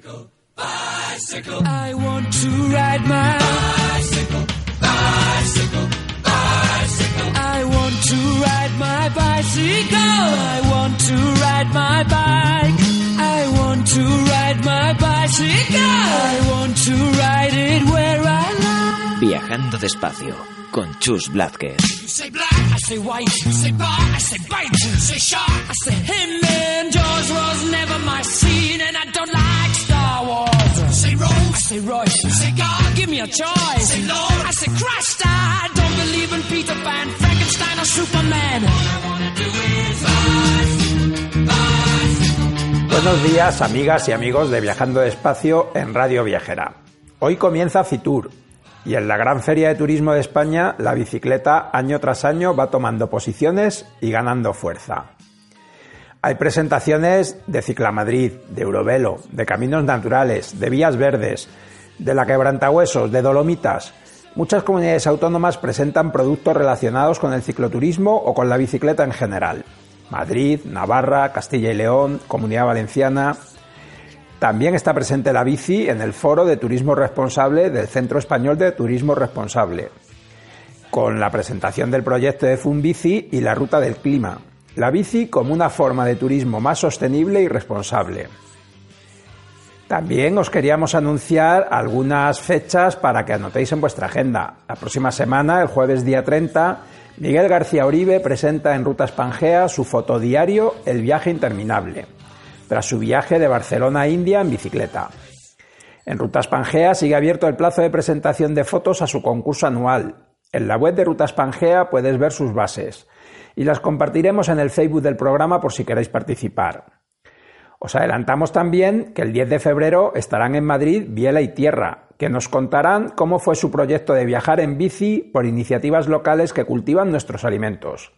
Bicycle, bicycle. I want to ride my bicycle, bicycle, bicycle. I want to ride my bicycle. I want to ride my bike. I want to ride my bicycle. I want to ride it where I like. Viajando despacio con Chus Blázquez. You say black, I say white. You say bar, I say bite. You say shark, I say him. And George was never my scene, and I don't like. Say Rose, I say Royce, say God, give me a choice. Say Lord, I say Christ, I don't believe in Peter Pan, Frankenstein or Superman. All I wanna do is bicycle, bicycle. Buenos días, amigas y amigos de Viajando Despacio en Radio Viajera. Hoy comienza Fitur y en la gran feria de turismo de España la bicicleta año tras año va tomando posiciones y ganando fuerza. Hay presentaciones de Ciclamadrid, de Eurovelo, de Caminos Naturales, de Vías Verdes, de La Quebrantahuesos, de Dolomitas. Muchas comunidades autónomas presentan productos relacionados con el cicloturismo o con la bicicleta en general. Madrid, Navarra, Castilla y León, Comunidad Valenciana. También está presente la bici en el Foro de Turismo Responsable del Centro Español de Turismo Responsable, con la presentación del proyecto de FUNBICI y la Ruta del Clima. La bici como una forma de turismo más sostenible y responsable. También os queríamos anunciar algunas fechas para que anotéis en vuestra agenda. La próxima semana, el jueves día 30, Miguel García Oribe presenta en Rutas Pangea su fotodiario El viaje interminable, tras su viaje de Barcelona a India en bicicleta. En Rutas Pangea sigue abierto el plazo de presentación de fotos a su concurso anual. En la web de Rutas Pangea puedes ver sus bases y las compartiremos en el Facebook del programa por si queréis participar. Os adelantamos también que el 10 de febrero estarán en Madrid Biela y Tierra, que nos contarán cómo fue su proyecto de viajar en bici por iniciativas locales que cultivan nuestros alimentos.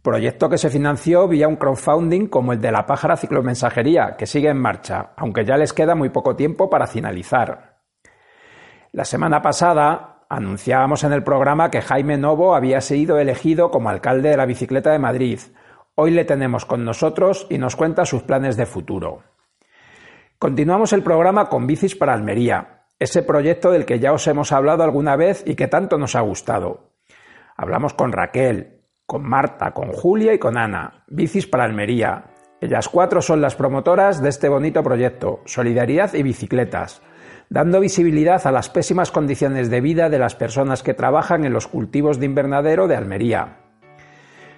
Proyecto que se financió vía un crowdfunding como el de La Pájara Ciclomensajería, que sigue en marcha, aunque ya les queda muy poco tiempo para finalizar. La semana pasada anunciábamos en el programa que Jaime Novo había sido elegido como alcalde de la bicicleta de Madrid. Hoy le tenemos con nosotros y nos cuenta sus planes de futuro. Continuamos el programa con Bicis para Almería, ese proyecto del que ya os hemos hablado alguna vez y que tanto nos ha gustado. Hablamos con Raquel, con Marta, con Julia y con Ana. Bicis para Almería. Ellas cuatro son las promotoras de este bonito proyecto, Solidaridad y Bicicletas, dando visibilidad a las pésimas condiciones de vida de las personas que trabajan en los cultivos de invernadero de Almería.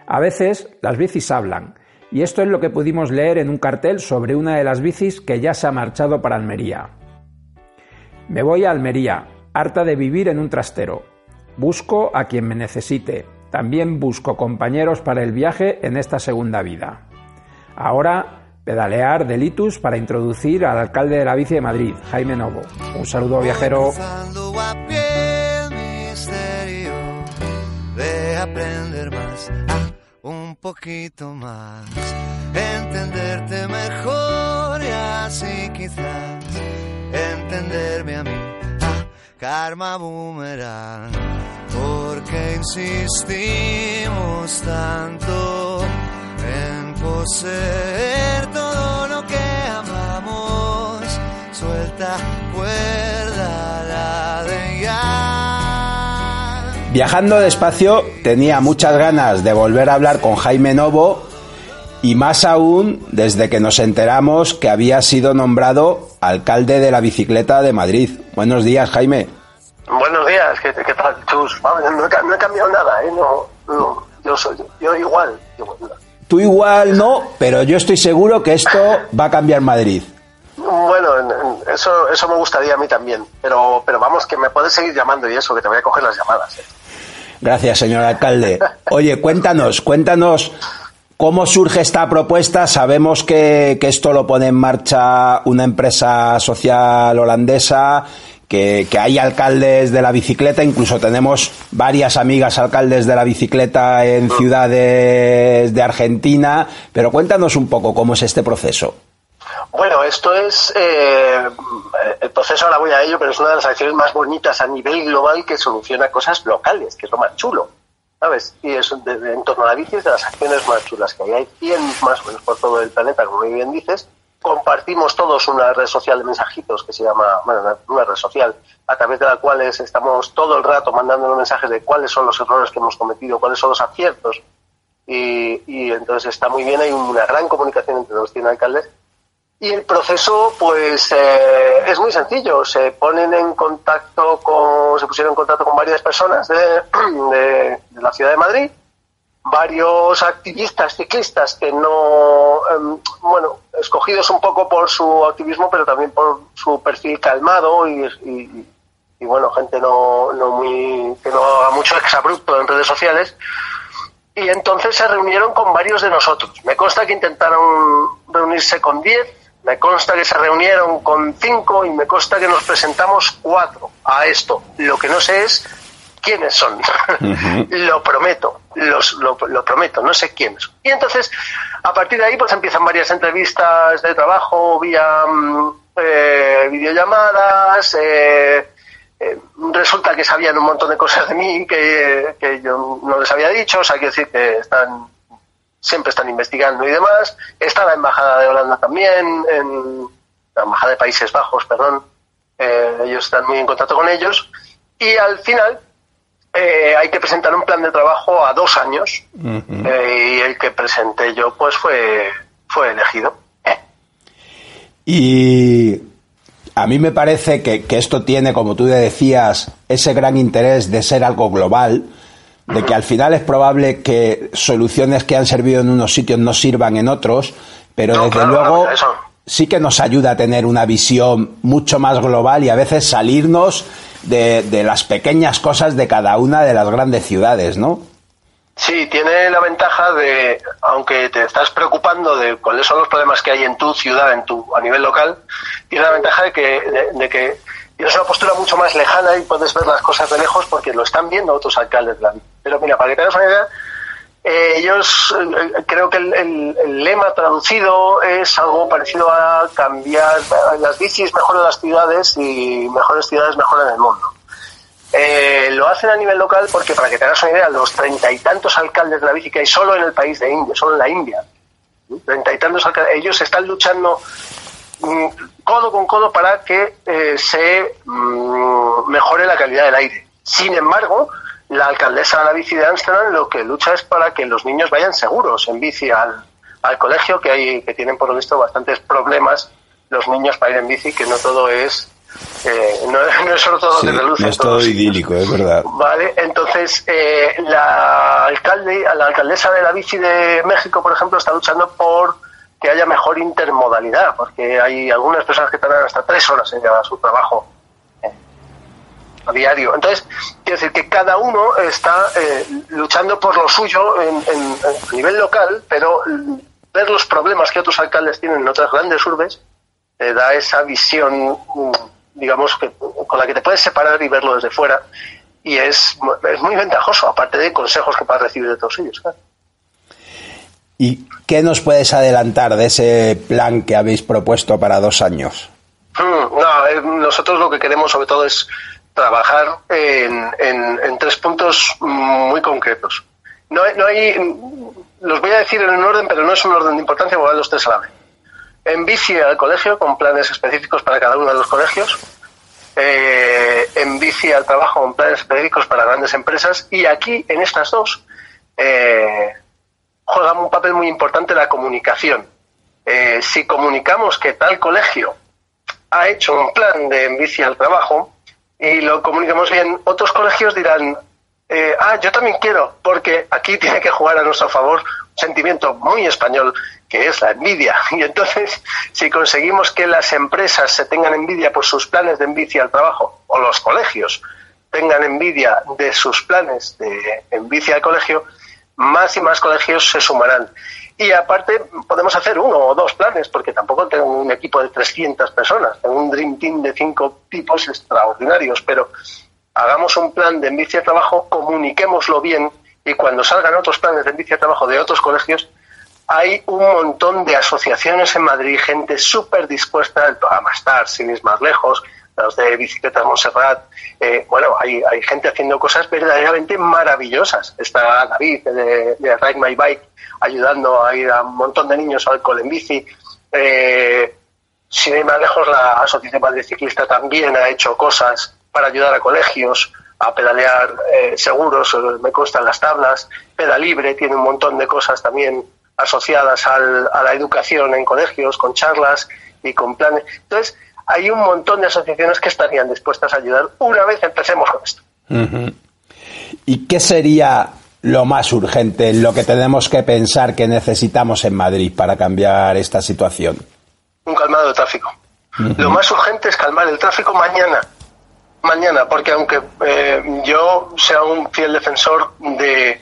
A veces las bicis hablan, y esto es lo que pudimos leer en un cartel sobre una de las bicis que ya se ha marchado para Almería. Me voy a Almería, harta de vivir en un trastero. Busco a quien me necesite. También busco compañeros para el viaje en esta segunda vida. Ahora, pedalear delitus para introducir al alcalde de la bici de Madrid, Jaime Novo. Un saludo, viajero. Empezando a piel misterio de aprender más, un poquito más, entenderte mejor y así quizás entenderme a mí. Karma boomerang, porque insistimos tanto en poseer todo lo que amamos. Suelta cuerda la de ya. Viajando despacio tenía muchas ganas de volver a hablar con Jaime Novo, y más aún desde que nos enteramos que había sido nombrado alcalde de la bicicleta de Madrid. Buenos días, Jaime. Buenos días, ¿qué tal, Chus? No he cambiado nada, ¿eh? No, yo igual. Tú igual no, pero yo estoy seguro que esto va a cambiar Madrid. Bueno, eso me gustaría a mí también, pero vamos, que me puedes seguir llamando y eso, que te voy a coger las llamadas. Gracias, señor alcalde. Oye, cuéntanos ¿Cómo surge esta propuesta? Sabemos que esto lo pone en marcha una empresa social holandesa, que hay alcaldes de la bicicleta, incluso tenemos varias amigas alcaldes de la bicicleta en ciudades de Argentina, pero cuéntanos un poco cómo es este proceso. Bueno, esto es, el proceso, ahora voy a ello, pero es una de las acciones más bonitas a nivel global que soluciona cosas locales, que es lo más chulo, ¿sabes? Y es en torno a la bici, es de las acciones más chulas que hay. Hay 100 más o menos por todo el planeta, como muy bien dices. Compartimos todos una red social de mensajitos que se llama, bueno, una red social, a través de la cual estamos todo el rato mandándonos mensajes de cuáles son los errores que hemos cometido, cuáles son los aciertos. Y entonces está muy bien, hay una gran comunicación entre los 100 alcaldes. Y el proceso, pues, es muy sencillo. Se pusieron en contacto con varias personas de la ciudad de Madrid, varios activistas ciclistas que no, bueno, escogidos un poco por su activismo, pero también por su perfil calmado y bueno, gente que no haga mucho exabrupto en redes sociales. Y entonces se reunieron con varios de nosotros. Me consta que intentaron reunirse con 10. Me consta que se reunieron con 5 y me consta que nos presentamos 4 a esto. Lo que no sé es quiénes son. Uh-huh. Lo prometo, lo prometo, no sé quiénes son. Y entonces, a partir de ahí, pues empiezan varias entrevistas de trabajo vía videollamadas. Resulta que sabían un montón de cosas de mí que yo no les había dicho. O sea, quiero decir que siempre están investigando y demás. Está la Embajada de Holanda también, la Embajada de Países Bajos, perdón. Ellos están muy en contacto con ellos. Y al final hay que presentar un plan de trabajo a 2 años. Uh-huh. Y el que presenté yo, pues fue elegido. Y a mí me parece que esto tiene, como tú decías, ese gran interés de ser algo global, de que al final es probable que soluciones que han servido en unos sitios no sirvan en otros, pero no, desde claro, luego sí que nos ayuda a tener una visión mucho más global y a veces salirnos de las pequeñas cosas de cada una de las grandes ciudades, ¿no? Sí, tiene la ventaja de, aunque te estás preocupando de cuáles son los problemas que hay en tu ciudad, a nivel local, tiene la ventaja de que tienes una postura mucho más lejana y puedes ver las cosas de lejos porque lo están viendo otros alcaldes. Pero mira, para que te hagas una idea, creo que el lema traducido es algo parecido a cambiar las bicis mejoran las ciudades y mejores ciudades mejoran el mundo. Lo hacen a nivel local porque, para que te hagas una idea, los 30 y tantos alcaldes de la bici que hay solo en el país de India, solo en la India, 30 y tantos alcaldes, ellos están luchando codo con codo para que se mejore la calidad del aire. Sin embargo, la alcaldesa de la bici de Ámsterdam lo que lucha es para que los niños vayan seguros en bici al colegio, que tienen por lo visto bastantes problemas los niños para ir en bici, que no todo es... no es solo todo, sí, desde luz, no es todo idílico, es verdad. Vale, entonces la alcaldesa de la bici de México, por ejemplo, está luchando por que haya mejor intermodalidad, porque hay algunas personas que tardan hasta 3 horas en llegar a su trabajo a diario. Entonces, quiero decir que cada uno está luchando por lo suyo a nivel local, pero ver los problemas que otros alcaldes tienen en otras grandes urbes te da esa visión, digamos, que con la que te puedes separar y verlo desde fuera, y es muy ventajoso, aparte de consejos que puedas recibir de todos ellos, claro. ¿Y qué nos puedes adelantar de ese plan que habéis propuesto para 2 años? Nosotros lo que queremos sobre todo es trabajar en 3 puntos muy concretos. Los voy a decir en un orden, pero no es un orden de importancia, voy a dar los 3 a la vez. En bici al colegio, con planes específicos para cada uno de los colegios. En bici al trabajo, con planes específicos para grandes empresas. Y aquí, en estas 2, juega un papel muy importante la comunicación. Si comunicamos que tal colegio ha hecho un plan de en bici al trabajo y lo comunicamos bien, otros colegios dirán, yo también quiero, porque aquí tiene que jugar a nuestro favor un sentimiento muy español, que es la envidia. Y entonces, si conseguimos que las empresas se tengan envidia por sus planes de envidia al trabajo, o los colegios tengan envidia de sus planes de envidia al colegio, más y más colegios se sumarán. Y aparte podemos hacer uno o dos planes, porque tampoco tengo un equipo de 300 personas, tengo un Dream Team de 5 tipos extraordinarios, pero hagamos un plan de bici de trabajo, comuniquémoslo bien, y cuando salgan otros planes de bici de trabajo de otros colegios, hay un montón de asociaciones en Madrid, gente súper dispuesta a gastar, sin ir más lejos, los de Bicicletas Montserrat, hay gente haciendo cosas verdaderamente maravillosas. Está David de Ride My Bike ayudando a ir a un montón de niños al cole en bici. Sin ir más lejos, la Asociación de Ciclista también ha hecho cosas para ayudar a colegios a pedalear seguros, me constan las tablas. Pedalibre tiene un montón de cosas también asociadas a la educación en colegios, con charlas y con planes. Entonces, hay un montón de asociaciones que estarían dispuestas a ayudar una vez empecemos con esto. Uh-huh. ¿Y qué sería lo más urgente, lo que tenemos que pensar que necesitamos en Madrid para cambiar esta situación? Un calmado de tráfico. Uh-huh. Lo más urgente es calmar el tráfico mañana, porque aunque yo sea un fiel defensor de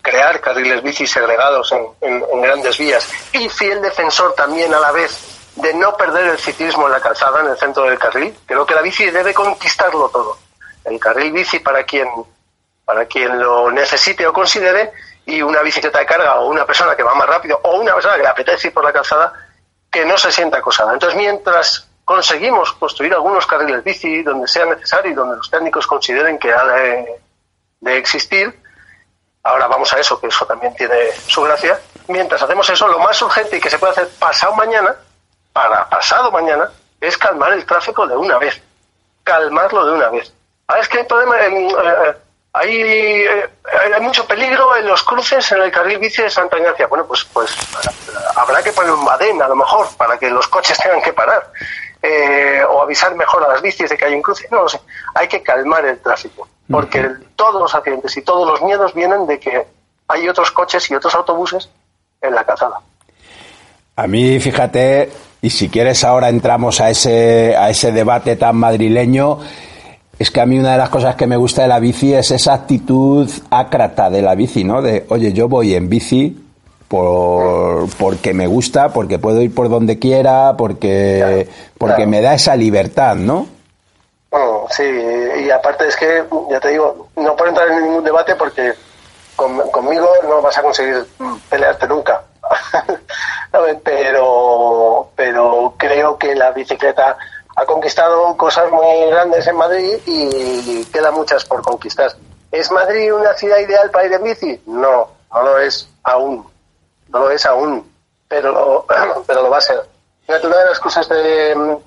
crear carriles bici segregados en grandes vías, y fiel defensor también a la vez de no perder el ciclismo en la calzada, en el centro del carril, creo que la bici debe conquistarlo todo. El carril bici para quien lo necesite o considere, y una bicicleta de carga o una persona que va más rápido o una persona que le apetece ir por la calzada, que no se sienta acosada. Entonces, mientras conseguimos construir algunos carriles bici donde sea necesario y donde los técnicos consideren que ha de existir, ahora vamos a eso, que eso también tiene su gracia, mientras hacemos eso, lo más urgente y que se puede hacer pasado mañana, es calmar el tráfico de una vez. Calmarlo de una vez. Ah, es que hay problema, hay mucho peligro en los cruces en el carril bici de Santa Ignacia. Bueno, pues habrá que poner un badén, a lo mejor, para que los coches tengan que parar. O avisar mejor a las bicis de que hay un cruce. No lo sé. Hay que calmar el tráfico. Porque todos los accidentes y todos los miedos vienen de que hay otros coches y otros autobuses en la calzada. A mí, fíjate, y si quieres ahora entramos a ese debate tan madrileño, es que a mí una de las cosas que me gusta de la bici es esa actitud ácrata de la bici, ¿no? De, oye, yo voy en bici porque me gusta, porque puedo ir por donde quiera, porque me da esa libertad, ¿no? Bueno, sí, y aparte es que, ya te digo, no puedo entrar en ningún debate porque conmigo no vas a conseguir pelearte nunca. pero creo que la bicicleta ha conquistado cosas muy grandes en Madrid y queda muchas por conquistar. ¿Es Madrid una ciudad ideal para ir en bici? No, no lo es aún, pero lo va a ser. Fíjate, una de las cosas de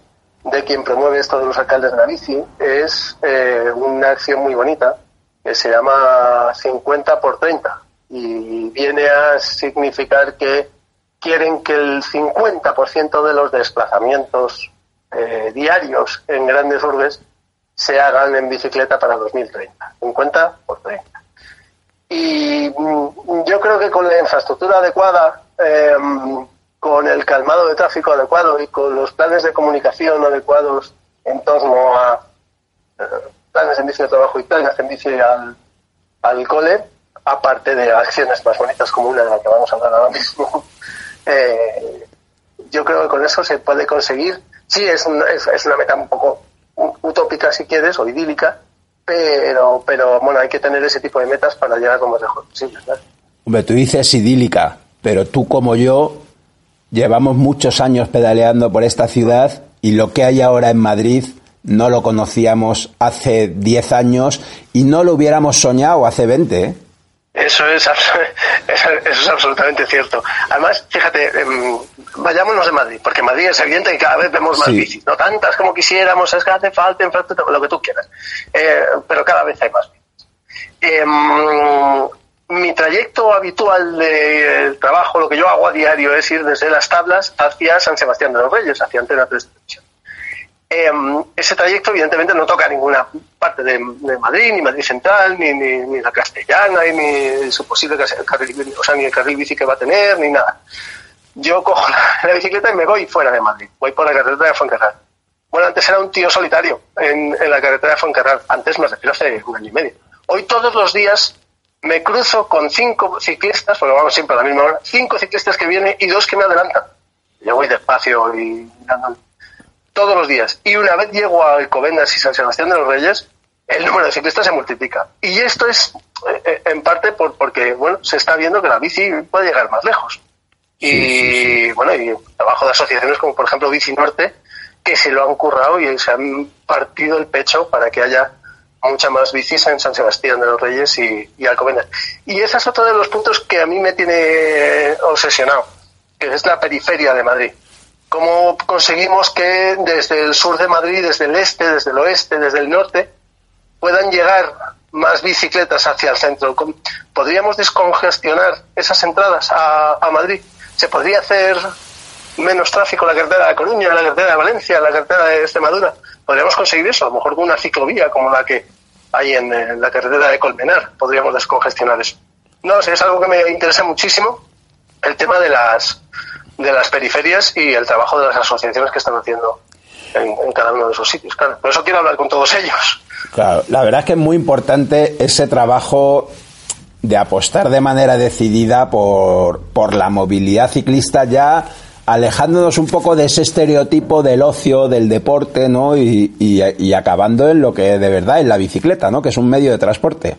quien promueve esto de los alcaldes de la bici es una acción muy bonita que se llama 50x30. Y viene a significar que quieren que el 50% de los desplazamientos diarios en grandes urbes se hagan en bicicleta para 2030. 50x30. Y yo creo que con la infraestructura adecuada, con el calmado de tráfico adecuado y con los planes de comunicación adecuados en torno a planes en bici de trabajo y planes en bici al cole, aparte de acciones más bonitas como una de la que vamos a hablar ahora mismo, yo creo que con eso se puede conseguir. Sí, es una meta un poco utópica, si quieres, o idílica, pero bueno, hay que tener ese tipo de metas para llegar lo más lejos posible, ¿verdad? Hombre, tú dices idílica, pero tú como yo llevamos muchos años pedaleando por esta ciudad y lo que hay ahora en Madrid no lo conocíamos hace 10 años y no lo hubiéramos soñado hace 20, ¿eh? Eso es absolutamente cierto. Además, fíjate, vayámonos de Madrid, porque Madrid es evidente que cada vez vemos más bicis. No tantas como quisiéramos, es que hace falta, lo que tú quieras. Pero cada vez hay más bicis. Mi trayecto habitual del trabajo, lo que yo hago a diario, es ir desde Las Tablas hacia San Sebastián de los Reyes, hacia Antena Tres Televisión. Ese trayecto evidentemente no toca ninguna parte de Madrid, ni Madrid Central, ni la Castellana, ni su posible carril, o sea, ni el carril bici que va a tener, ni nada. Yo cojo la bicicleta y me voy fuera de Madrid, voy por la carretera de Fuencarral. Bueno, antes era un tío solitario en la carretera de Fuencarral, antes me refiero hace un año y medio. Hoy todos los días me cruzo con 5 ciclistas, porque vamos siempre a la misma hora, 5 ciclistas que vienen y 2 que me adelantan. Yo voy despacio y mirando todos los días. Y una vez llego a Alcobendas y San Sebastián de los Reyes, el número de ciclistas se multiplica. Y esto es en parte porque bueno, se está viendo que la bici puede llegar más lejos. Sí, y bueno, y trabajo de asociaciones como por ejemplo Bici Norte, que se lo han currado y se han partido el pecho para que haya mucha más bicis en San Sebastián de los Reyes y Alcobendas. Y ese es otro de los puntos que a mí me tiene obsesionado, que es la periferia de Madrid. ¿Cómo conseguimos que desde el sur de Madrid, desde el este, desde el oeste, desde el norte, puedan llegar más bicicletas hacia el centro? ¿Podríamos descongestionar esas entradas a Madrid? ¿Se podría hacer menos tráfico en la carretera de Coruña, en la carretera de Valencia, en la carretera de Extremadura? ¿Podríamos conseguir eso? A lo mejor con una ciclovía como la que hay en la carretera de Colmenar. Podríamos descongestionar eso. No sé, es algo que me interesa muchísimo, el tema de las periferias y el trabajo de las asociaciones que están haciendo en cada uno de esos sitios. Claro, por eso quiero hablar con todos ellos. Claro, la verdad es que es muy importante ese trabajo de apostar de manera decidida por la movilidad ciclista, ya alejándonos un poco de ese estereotipo del ocio, del deporte, ¿no? Y acabando en lo que de verdad es la bicicleta, ¿no? Que es un medio de transporte.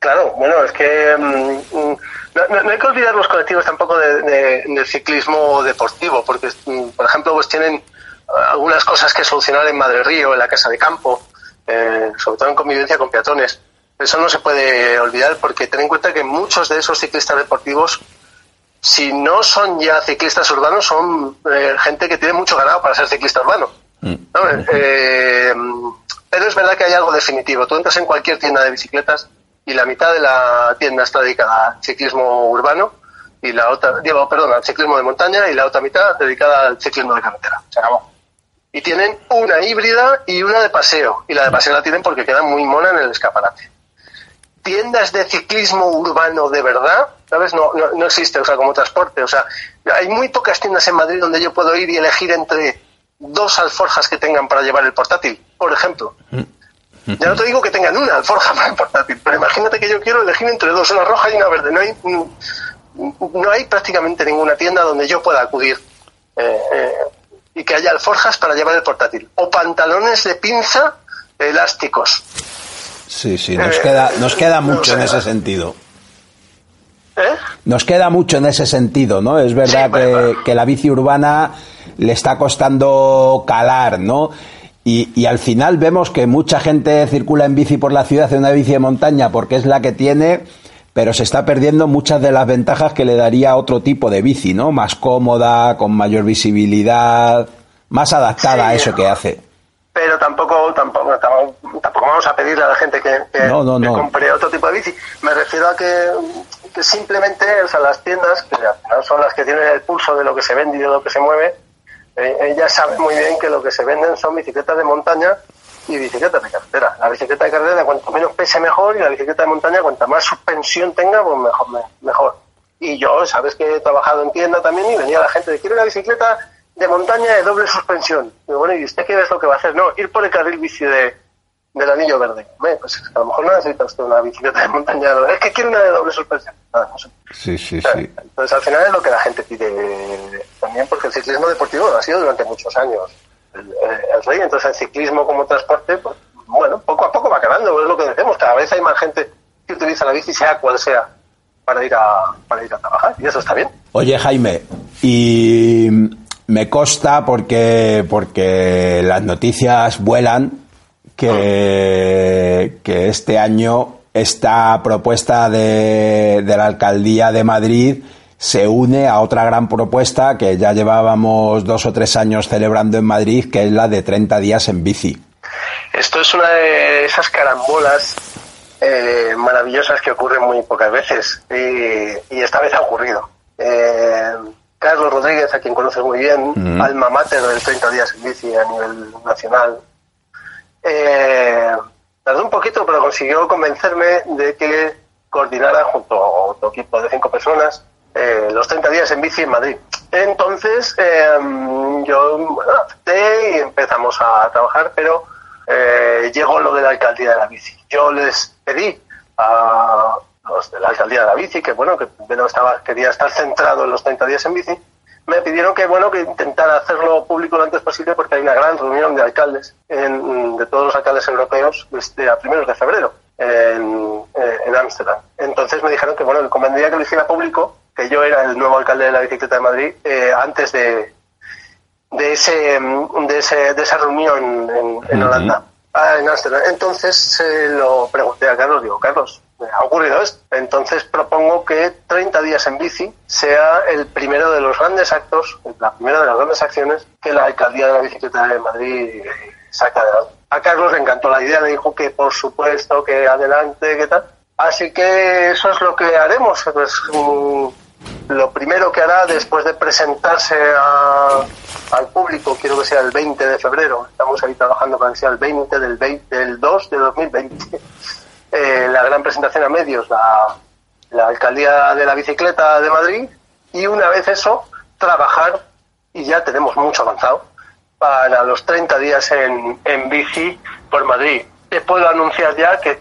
Claro, bueno, es que no hay que olvidar los colectivos tampoco del ciclismo deportivo, porque, por ejemplo, pues tienen algunas cosas que solucionar en Madre Río, en la Casa de Campo, sobre todo en convivencia con peatones. Eso no se puede olvidar, porque ten en cuenta que muchos de esos ciclistas deportivos, si no son ya ciclistas urbanos, son gente que tiene mucho ganado para ser ciclista urbano, ¿no? Pero es verdad que hay algo definitivo. Tú entras en cualquier tienda de bicicletas y la mitad de la tienda está dedicada al ciclismo urbano y la otra, al ciclismo de montaña, y la otra mitad dedicada al ciclismo de carretera. Se acabó. Y tienen una híbrida y una de paseo. Y la de paseo la tienen porque queda muy mona en el escaparate. Tiendas de ciclismo urbano de verdad, ¿sabes? No existe, o sea, como transporte. O sea, hay muy pocas tiendas en Madrid donde yo puedo ir y elegir entre 2 alforjas que tengan para llevar el portátil, por ejemplo. Ya no te digo que tengan una alforja para el portátil, pero imagínate que yo quiero elegir entre 2, una roja y una verde. No hay prácticamente ninguna tienda donde yo pueda acudir y que haya alforjas para llevar el portátil. O pantalones de pinza elásticos. Sí, nos queda mucho en ese sentido. ¿Eh? Nos queda mucho en ese sentido, ¿no? Es verdad, sí, bueno. Que la bici urbana le está costando calar, ¿no? Y al final vemos que mucha gente circula en bici por la ciudad, en una bici de montaña, porque es la que tiene, pero se está perdiendo muchas de las ventajas que le daría otro tipo de bici, ¿no? Más cómoda, con mayor visibilidad, más adaptada, sí, a eso que hace. Pero tampoco vamos a pedirle a la gente que compre otro tipo de bici. Me refiero a que simplemente, o sea, las tiendas, que al final son las que tienen el pulso de lo que se vende y de lo que se mueve, ellas saben muy bien que lo que se venden son bicicletas de montaña y bicicletas de carretera. La bicicleta de carretera, cuanto menos pese, mejor, y la bicicleta de montaña, cuanta más suspensión tenga, pues mejor. Y yo, sabes que he trabajado en tienda también, y venía la gente de: quiero una bicicleta de montaña de doble suspensión. Y bueno, ¿y usted qué es lo que va a hacer? No, ir por el carril bici del anillo verde. Pues a lo mejor no necesita usted una bicicleta de montaña. Es que quiere una de doble suspensión. Nada, no sé. Sí. Entonces al final es lo que la gente pide también, porque el ciclismo deportivo ha sido durante muchos años el rey. Entonces el ciclismo como transporte, pues bueno, poco a poco va acabando. Es lo que decimos, cada vez hay más gente que utiliza la bici, sea cual sea, para ir a trabajar, y eso está bien. Oye, Jaime, y me consta, porque las noticias vuelan, que este año esta propuesta de la Alcaldía de Madrid se une a otra gran propuesta que ya llevábamos 2 o 3 años celebrando en Madrid, que es la de 30 días en bici. Esto es una de esas carambolas maravillosas que ocurren muy pocas veces, y esta vez ha ocurrido. Carlos Rodríguez, a quien conoces muy bien, alma mater del 30 días en bici a nivel nacional, tardó un poquito, pero consiguió convencerme de que coordinara, junto a otro equipo de 5 personas, los 30 días en bici en Madrid. Entonces yo acepté y empezamos a trabajar, pero llegó lo de la alcaldía de la bici. Yo les pedí a los de la alcaldía de la bici, que bueno, que quería estar centrado en los 30 días en bici, me pidieron que bueno, que intentara hacerlo público lo antes posible, porque hay una gran reunión de alcaldes, de todos los alcaldes europeos, a primeros de febrero en Ámsterdam. Entonces me dijeron que bueno, que convendría que lo hiciera público, que yo era el nuevo alcalde de la bicicleta de Madrid, antes de esa reunión en Holanda, en Ámsterdam. Entonces lo pregunté a Carlos, digo, Carlos, ha ocurrido esto, entonces propongo que 30 días en bici sea el primero de los grandes actos, la primera de las grandes acciones que la alcaldía de la bicicleta de Madrid saca adelante. A Carlos le encantó la idea, le dijo que por supuesto, que adelante, que tal. Así que eso es lo que haremos. Pues, lo primero que hará después de presentarse al público, quiero que sea el 20 de febrero, estamos ahí trabajando para que sea el 20 del 2 de 2020. La gran presentación a medios, la alcaldía de la bicicleta de Madrid, y una vez eso, trabajar, y ya tenemos mucho avanzado, para los 30 días en bici por Madrid. Te puedo anunciar ya que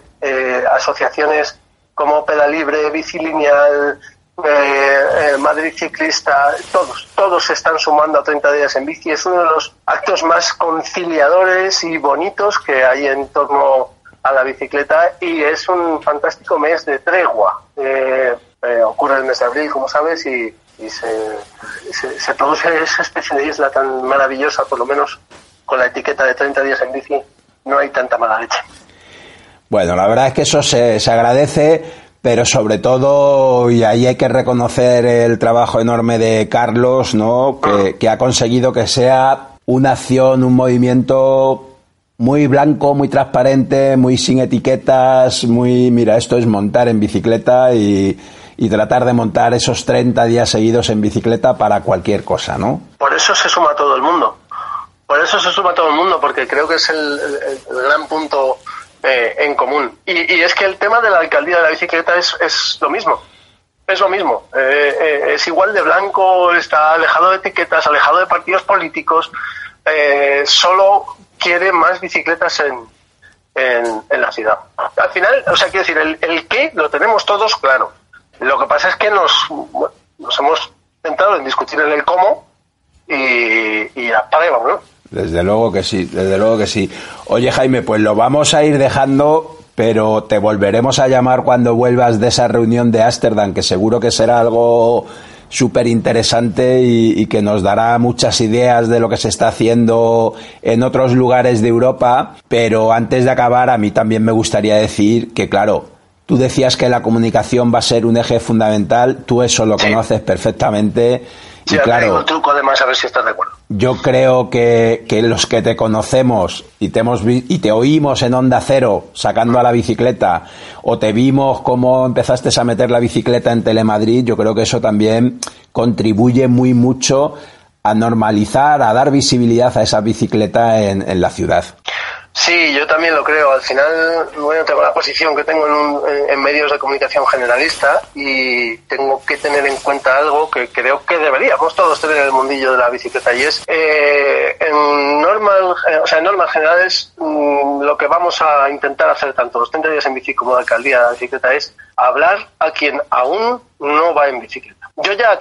asociaciones como Pedalibre, Bici Lineal, Madrid Ciclista, todos se están sumando a 30 días en bici. Es uno de los actos más conciliadores y bonitos que hay en torno a la bicicleta, y es un fantástico mes de tregua. Ocurre el mes de abril, como sabes, y se produce esa especie de isla tan maravillosa, por lo menos con la etiqueta de 30 días en bici, no hay tanta mala leche. Bueno, la verdad es que eso se agradece, pero sobre todo, y ahí hay que reconocer el trabajo enorme de Carlos, ¿no? Que ha conseguido que sea una acción, un movimiento muy blanco, muy transparente, muy sin etiquetas, muy... Mira, esto es montar en bicicleta y tratar de montar esos 30 días seguidos en bicicleta para cualquier cosa, ¿no? Por eso se suma todo el mundo. Por eso se suma todo el mundo, porque creo que es el gran punto en común. Y es que el tema de la alcaldía de la bicicleta es lo mismo. Es lo mismo. Es igual de blanco, está alejado de etiquetas, alejado de partidos políticos, solo quiere más bicicletas en la ciudad. Al final, o sea, quiero decir, el qué lo tenemos todos claro. Lo que pasa es que nos hemos centrado en discutir en el cómo y hasta ahí vamos, ¿no? Desde luego que sí, desde luego que sí. Oye, Jaime, pues lo vamos a ir dejando, pero te volveremos a llamar cuando vuelvas de esa reunión de Ámsterdam, que seguro que será algo súper interesante y que nos dará muchas ideas de lo que se está haciendo en otros lugares de Europa. Pero antes de acabar, a mí también me gustaría decir que, claro, tú decías que la comunicación va a ser un eje fundamental, tú eso lo conoces perfectamente. Sí, y claro, te digo el truco además, a ver si estás de acuerdo. Yo creo que los que te conocemos y te oímos en Onda Cero sacando a la bicicleta, o te vimos cómo empezaste a meter la bicicleta en Telemadrid, yo creo que eso también contribuye muy mucho a normalizar, a dar visibilidad a esa bicicleta en la ciudad. Sí, yo también lo creo. Al final, bueno, tengo la posición que tengo en medios de comunicación generalista, y tengo que tener en cuenta algo que creo que deberíamos todos tener en el mundillo de la bicicleta, y es en normas generales, lo que vamos a intentar hacer tanto los 30 días en bici como la alcaldía de la bicicleta es hablar a quien aún no va en bicicleta. Yo ya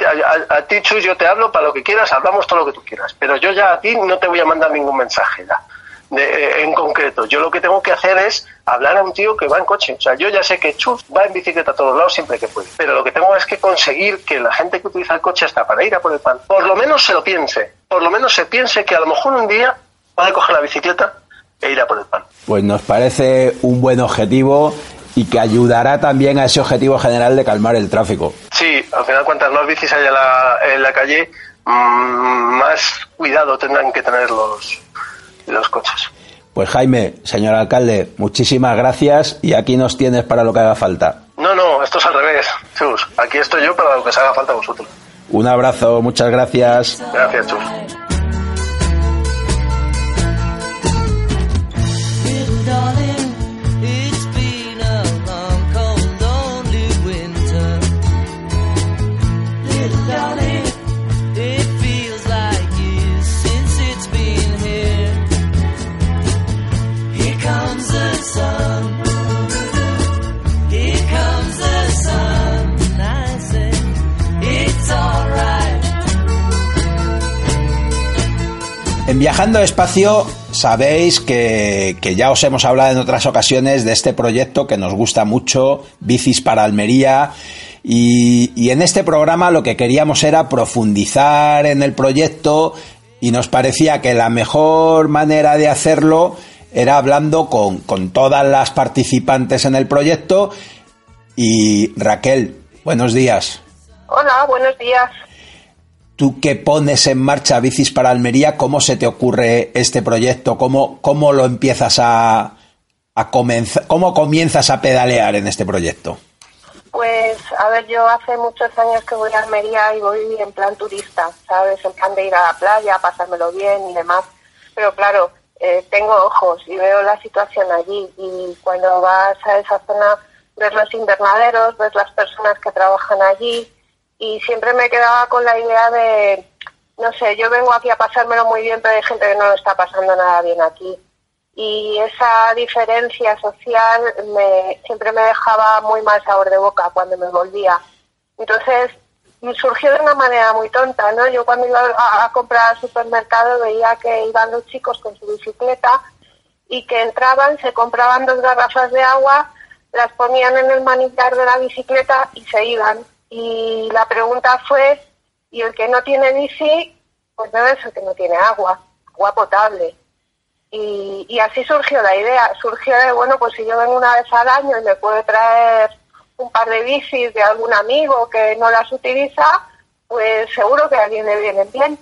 a ti, Chus, yo te hablo para lo que quieras, hablamos todo lo que tú quieras, pero yo ya a ti no te voy a mandar ningún mensaje ya. En concreto, yo lo que tengo que hacer es hablar a un tío que va en coche. O sea, yo ya sé que Chus va en bicicleta a todos lados siempre que puede, pero lo que tengo es que conseguir que la gente que utiliza el coche hasta para ir a por el pan, por lo menos se lo piense, por lo menos se piense que a lo mejor un día puede coger la bicicleta e ir a por el pan. Pues nos parece un buen objetivo, y que ayudará también a ese objetivo general de calmar el tráfico. Sí, al final cuantas más bicis haya en la calle, más cuidado tendrán que tener los coches. Pues Jaime, señor alcalde, muchísimas gracias, y aquí nos tienes para lo que haga falta. No, esto es al revés, Chus. Aquí estoy yo para lo que os haga falta a vosotros. Un abrazo, muchas gracias. Gracias, Chus. Here comes the sun. Here comes the sun. En Viajando Espacio sabéis que ya os hemos hablado en otras ocasiones de este proyecto que nos gusta mucho, Bicis para Almería, y en este programa lo que queríamos era profundizar en el proyecto y nos parecía que la mejor manera de hacerlo era hablando con todas las participantes en el proyecto. Y Raquel, buenos días. Hola, buenos días. Tú que pones en marcha Bicis para Almería, ¿cómo se te ocurre este proyecto? ¿Cómo lo empiezas a comenzar? ¿Cómo comienzas a pedalear en este proyecto? Pues, a ver, yo hace muchos años que voy a Almería y voy en plan turista, ¿sabes? En plan de ir a la playa, pasármelo bien y demás. Pero claro, tengo ojos y veo la situación allí. Y cuando vas a esa zona, ves los invernaderos, ves las personas que trabajan allí. Y siempre me quedaba con la idea de, no sé, yo vengo aquí a pasármelo muy bien, pero hay gente que no lo está pasando nada bien aquí. Y esa diferencia social siempre me dejaba muy mal sabor de boca cuando me volvía. Entonces, surgió de una manera muy tonta, ¿no? Yo cuando iba a comprar al supermercado veía que iban los chicos con su bicicleta y que entraban, se compraban 2 garrafas de agua, las ponían en el manillar de la bicicleta y se iban. Y la pregunta fue, ¿y el que no tiene bici? Pues no es el que no tiene agua potable. Y así surgió la idea. Surgió de, bueno, pues si yo vengo una vez al año y me puede traer un par de bicis de algún amigo que no las utiliza, pues seguro que a alguien le vienen bien.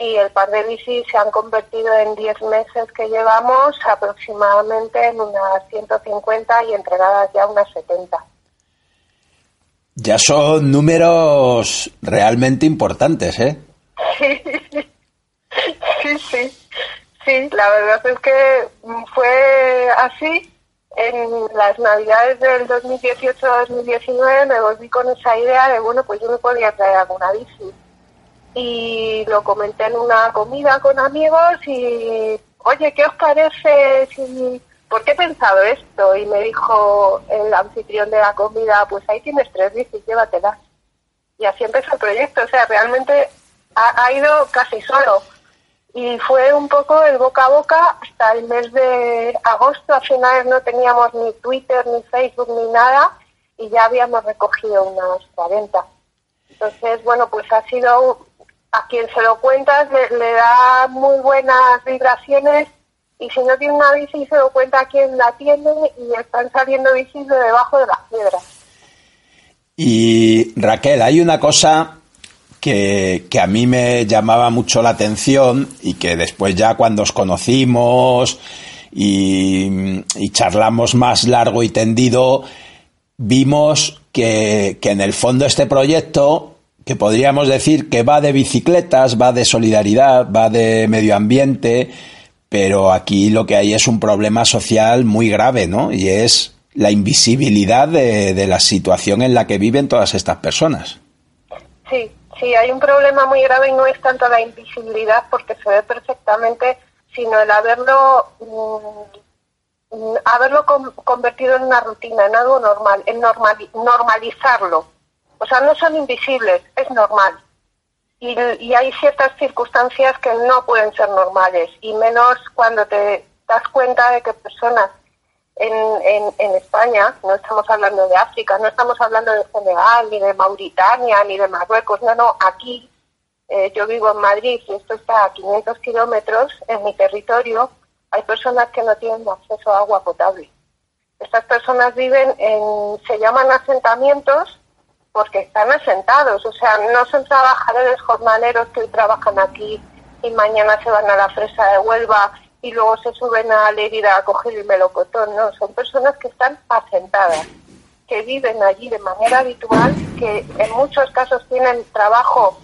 Y el par de bicis se han convertido en 10 meses que llevamos aproximadamente en unas 150 y entregadas ya unas 70. Ya son números realmente importantes, ¿eh? Sí, la verdad es que fue así. En las navidades del 2018-2019 me volví con esa idea de, bueno, pues yo me podía traer alguna bici. Y lo comenté en una comida con amigos y, oye, ¿qué os parece si... ¿Por qué he pensado esto? Y me dijo el anfitrión de la comida, pues ahí tienes 3 bicis, llévatelas. Y así empezó el proyecto, o sea, realmente ha ido casi solo. Y fue un poco el boca a boca hasta el mes de agosto. A finales no teníamos ni Twitter, ni Facebook, ni nada, y ya habíamos recogido unas 40. Entonces, bueno, pues ha sido, a quien se lo cuentas le da muy buenas vibraciones. Y si no tiene una bici, se lo cuenta quién la tiene y están saliendo bicis de debajo de las piedras. Y Raquel, hay una cosa que a mí me llamaba mucho la atención y que después ya cuando os conocimos y charlamos más largo y tendido, vimos que en el fondo este proyecto, que podríamos decir que va de bicicletas, va de solidaridad, va de medio ambiente... Pero aquí lo que hay es un problema social muy grave, ¿no? Y es la invisibilidad de la situación en la que viven todas estas personas. Sí, hay un problema muy grave y no es tanto la invisibilidad, porque se ve perfectamente, sino el haberlo convertido en una rutina, en algo normal, en normalizarlo. O sea, no son invisibles, es normal. Y hay ciertas circunstancias que no pueden ser normales, y menos cuando te das cuenta de que personas en España, no estamos hablando de África, no estamos hablando de Senegal, ni de Mauritania, ni de Marruecos, no, aquí, yo vivo en Madrid, y esto está a 500 kilómetros, en mi territorio, hay personas que no tienen acceso a agua potable. Estas personas viven se llaman asentamientos, porque están asentados, o sea, no son trabajadores jornaleros que hoy trabajan aquí y mañana se van a la fresa de Huelva y luego se suben a Lérida a coger el melocotón, no, son personas que están asentadas, que viven allí de manera habitual, que en muchos casos tienen trabajo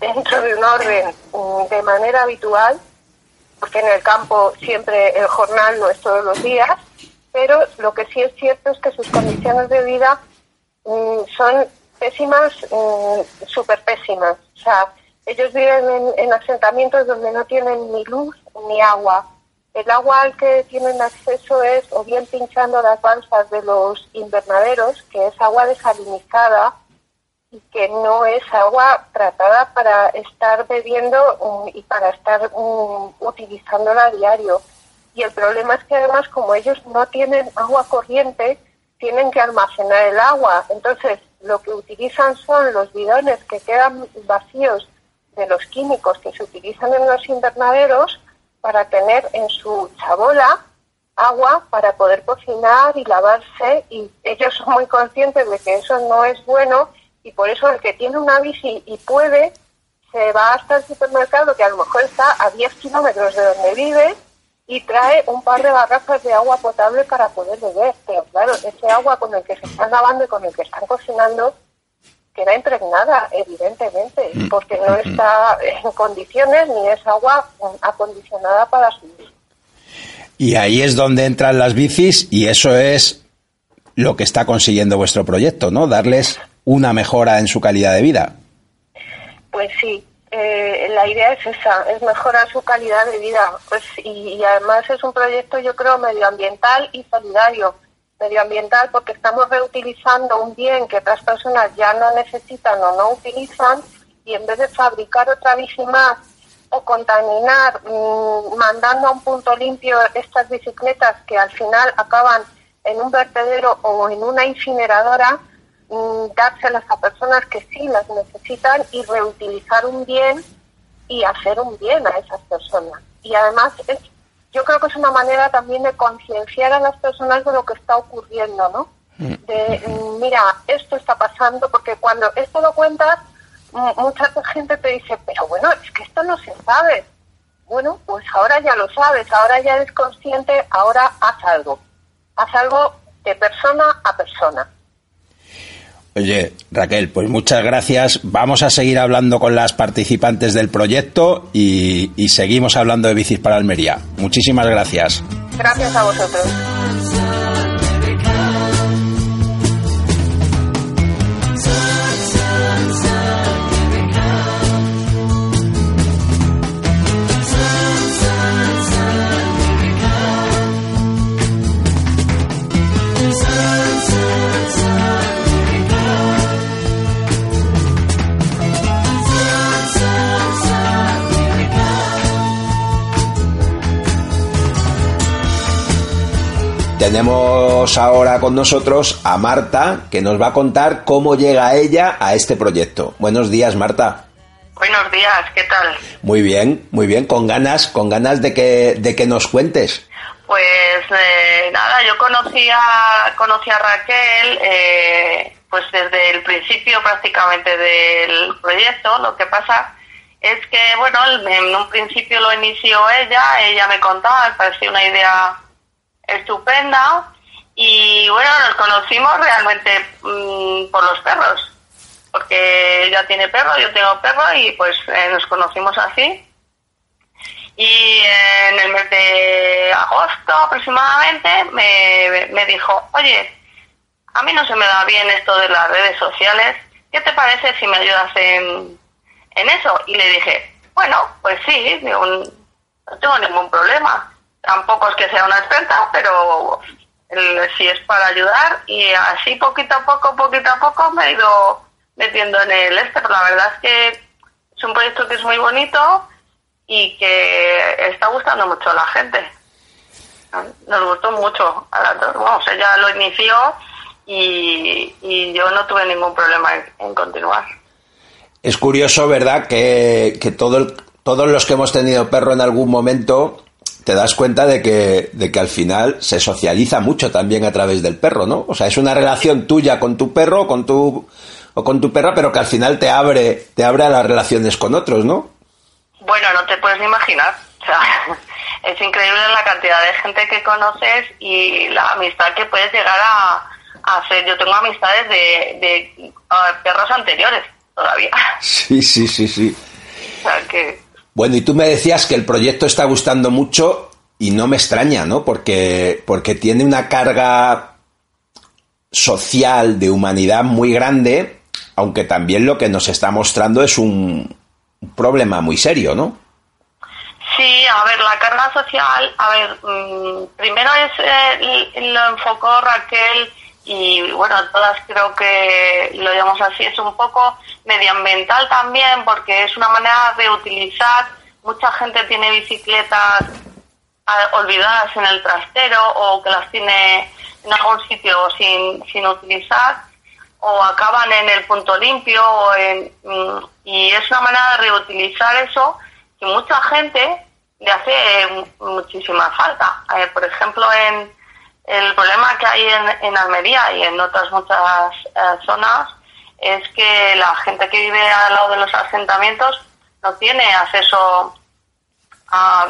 dentro de un orden de manera habitual, porque en el campo siempre el jornal no es todos los días, pero lo que sí es cierto es que sus condiciones de vida son pésimas, súper pésimas. O sea, ellos viven en asentamientos donde no tienen ni luz ni agua. El agua al que tienen acceso es o bien pinchando las balsas de los invernaderos, que es agua desalinizada, y que no es agua tratada para estar bebiendo y para estar utilizándola a diario. Y el problema es que además, como ellos no tienen agua corriente, tienen que almacenar el agua. Entonces, lo que utilizan son los bidones que quedan vacíos de los químicos que se utilizan en los invernaderos para tener en su chabola agua para poder cocinar y lavarse, y ellos son muy conscientes de que eso no es bueno, y por eso el que tiene una bici y puede, se va hasta el supermercado, que a lo mejor está a 10 kilómetros de donde vive, y trae un par de garrafas de agua potable para poder beber. Pero claro, ese agua con el que se están lavando y con el que están cocinando queda impregnada, evidentemente, porque no está en condiciones ni es agua acondicionada para su uso. Y ahí es donde entran las bicis, y eso es lo que está consiguiendo vuestro proyecto, ¿no? Darles una mejora en su calidad de vida. Pues sí, la idea es esa, es mejorar su calidad de vida. Pues, y además es un proyecto, yo creo, medioambiental y solidario. Medioambiental porque estamos reutilizando un bien que otras personas ya no necesitan o no utilizan, y en vez de fabricar otra bici más o contaminar mandando a un punto limpio estas bicicletas que al final acaban en un vertedero o en una incineradora, dárselas a personas que sí las necesitan y reutilizar un bien y hacer un bien a esas personas. Y además yo creo que es una manera también de concienciar a las personas de lo que está ocurriendo, ¿no? De, mira, esto está pasando, porque cuando esto lo cuentas, mucha gente te dice, pero bueno, es que esto no se sabe. Bueno, pues ahora ya lo sabes, ahora ya eres consciente, ahora haz algo de persona a persona. Oye, Raquel, pues muchas gracias. Vamos a seguir hablando con las participantes del proyecto y seguimos hablando de Bicis para Almería. Muchísimas gracias. Gracias a vosotros. Tenemos ahora con nosotros a Marta, que nos va a contar cómo llega ella a este proyecto. Buenos días, Marta. Buenos días, ¿qué tal? Muy bien, con ganas de que nos cuentes. Pues nada, yo conocí a Raquel pues desde el principio prácticamente del proyecto. Lo que pasa es que, bueno, en un principio lo inició ella me contaba, me pareció una idea estupenda, y bueno, nos conocimos realmente por los perros, porque ella tiene perro, yo tengo perro, y pues nos conocimos así, y en el mes de agosto aproximadamente me dijo, oye, a mí no se me da bien esto de las redes sociales, ¿qué te parece si me ayudas en eso? Y le dije, bueno, pues sí, no tengo ningún problema. Tampoco es que sea una experta, pero sí es para ayudar, y así poquito a poco me he ido metiendo en el pero la verdad es que es un proyecto que es muy bonito y que está gustando mucho a la gente. Nos gustó mucho a las dos. Vamos, ella lo inició y yo no tuve ningún problema en continuar. Es curioso, ¿verdad?, que todos los que hemos tenido perro en algún momento te das cuenta de que al final se socializa mucho también a través del perro, ¿no? O sea, es una relación tuya con tu perro o con tu perra, pero que al final te abre a las relaciones con otros, ¿no? Bueno, no te puedes ni imaginar. O sea, es increíble la cantidad de gente que conoces y la amistad que puedes llegar a hacer. Yo tengo amistades de perros anteriores todavía. Sí. O sea, que... Bueno, y tú me decías que el proyecto está gustando mucho, y no me extraña, ¿no? Porque tiene una carga social de humanidad muy grande, aunque también lo que nos está mostrando es un problema muy serio, ¿no? Sí, a ver, la carga social, primero lo enfocó Raquel y bueno, todas creo que lo llamamos así. Es un poco medioambiental también, porque es una manera de utilizar. Mucha gente tiene bicicletas olvidadas en el trastero o que las tiene en algún sitio sin utilizar, o acaban en el punto limpio y es una manera de reutilizar eso que mucha gente le hace muchísima falta. Por ejemplo, en el problema que hay en Almería y en otras muchas zonas es que la gente que vive al lado de los asentamientos no tiene acceso a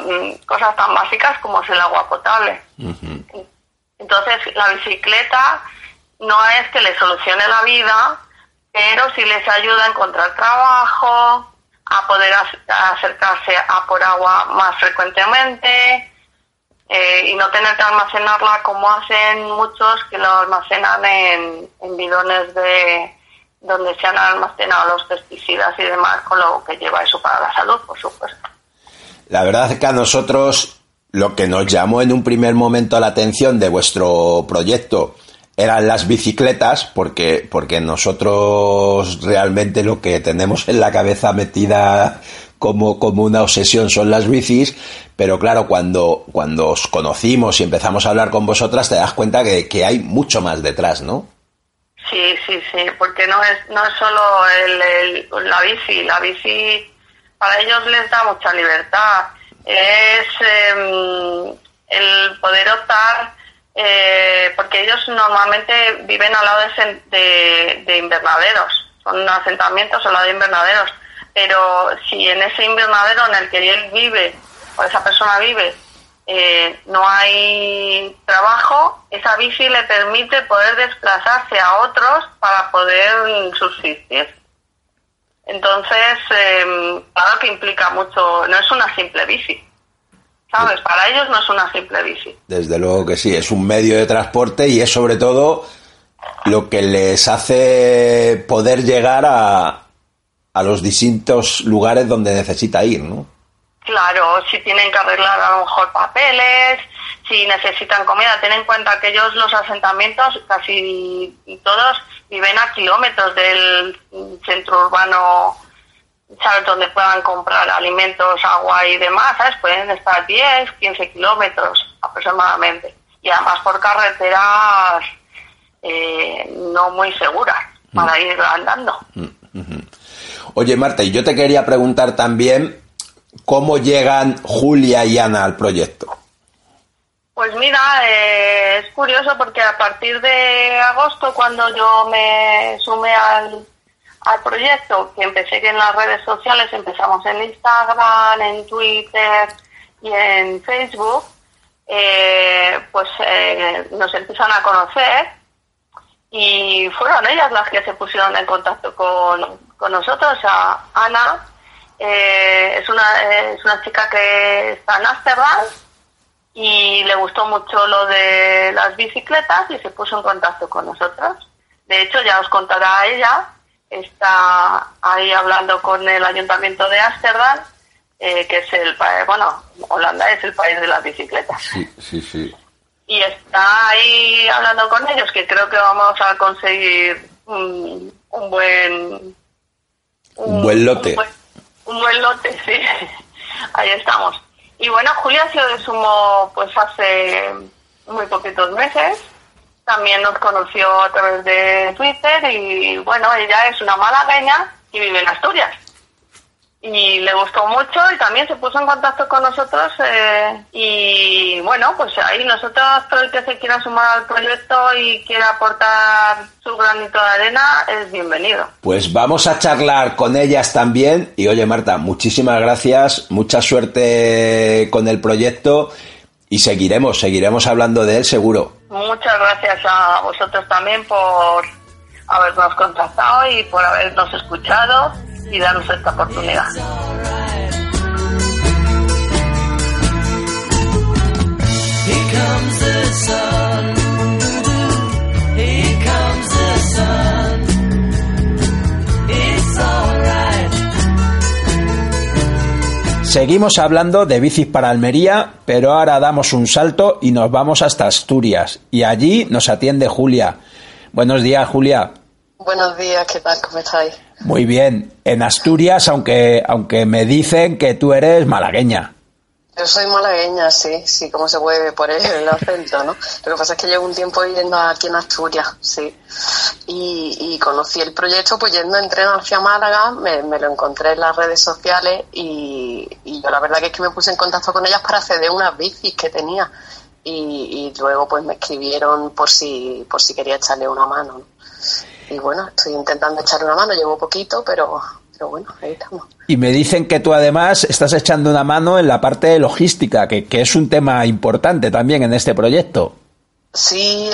cosas tan básicas como es el agua potable. Uh-huh. Entonces, la bicicleta no es que les solucione la vida, pero sí les ayuda a encontrar trabajo, a poder acercarse a por agua más frecuentemente, y no tener que almacenarla como hacen muchos, que lo almacenan en bidones de donde se han almacenado los pesticidas y demás, con lo que lleva eso para la salud, por supuesto. La verdad es que a nosotros lo que nos llamó en un primer momento la atención de vuestro proyecto eran las bicicletas, porque nosotros realmente lo que tenemos en la cabeza metida como una obsesión son las bicis, pero claro, cuando os conocimos y empezamos a hablar con vosotras, te das cuenta que hay mucho más detrás, ¿no? Sí, sí, sí, porque no es solo la bici. La bici para ellos les da mucha libertad. Es el poder optar, porque ellos normalmente viven al lado de invernaderos, son asentamientos al lado de invernaderos, pero si en ese invernadero en el que él vive o esa persona vive no hay trabajo, esa bici le permite poder desplazarse a otros para poder subsistir. Entonces, claro que implica mucho, no es una simple bici, ¿sabes? Para ellos no es una simple bici. Desde luego que sí, es un medio de transporte y es sobre todo lo que les hace poder llegar a los distintos lugares donde necesita ir, ¿no? Claro, si tienen que arreglar a lo mejor papeles, si necesitan comida. Ten en cuenta que ellos, los asentamientos, casi todos viven a kilómetros del centro urbano, ¿sabes? Donde puedan comprar alimentos, agua y demás, ¿sabes? Pueden estar 10, 15 kilómetros aproximadamente. Y además por carreteras no muy seguras para ir andando. Oye, Marta, y yo te quería preguntar también, ¿cómo llegan Julia y Ana al proyecto? Pues mira, es curioso porque a partir de agosto, cuando yo me sumé al proyecto, que empecé en las redes sociales, empezamos en Instagram, en Twitter y en Facebook, nos empiezan a conocer y fueron ellas las que se pusieron en contacto con nosotros. A Ana, es una chica que está en Ámsterdam y le gustó mucho lo de las bicicletas y se puso en contacto con nosotros. De hecho, ya os contará ella, está ahí hablando con el ayuntamiento de Ámsterdam, que es el país, bueno, Holanda es el país de las bicicletas. Sí, sí, sí. Y está ahí hablando con ellos, que creo que vamos a conseguir un buen lote. Un buen lote, sí. Ahí estamos. Y bueno, Julia se sumó pues hace muy poquitos meses. También nos conoció a través de Twitter y bueno, ella es una malagueña y vive en Asturias. Y le gustó mucho y también se puso en contacto con nosotros. Y bueno, pues ahí nosotros, todo el que se quiera sumar al proyecto y quiera aportar su granito de arena, es bienvenido. Pues vamos a charlar con ellas también. Y oye, Marta, muchísimas gracias, mucha suerte con el proyecto y seguiremos hablando de él seguro. Muchas gracias a vosotros también por habernos contactado y por habernos escuchado y darnos esta oportunidad. Seguimos hablando de bicis para Almería, pero ahora damos un salto y nos vamos hasta Asturias, y allí nos atiende Julia. Buenos días, Julia. Buenos días, ¿qué tal? ¿Cómo estáis? Muy bien. En Asturias, aunque me dicen que tú eres malagueña. Yo soy malagueña, sí, como se puede por el acento, ¿no? Lo que pasa es que llevo un tiempo viviendo aquí en Asturias, sí. Y conocí el proyecto, pues yendo en tren hacia Málaga, me lo encontré en las redes sociales y yo la verdad que es que me puse en contacto con ellas para ceder unas bicis que tenía. Y luego pues me escribieron por si quería echarle una mano, ¿no? Y bueno, estoy intentando echarle una mano, llevo poquito, pero bueno, ahí estamos. Y me dicen que tú además estás echando una mano en la parte logística, que es un tema importante también en este proyecto. Sí,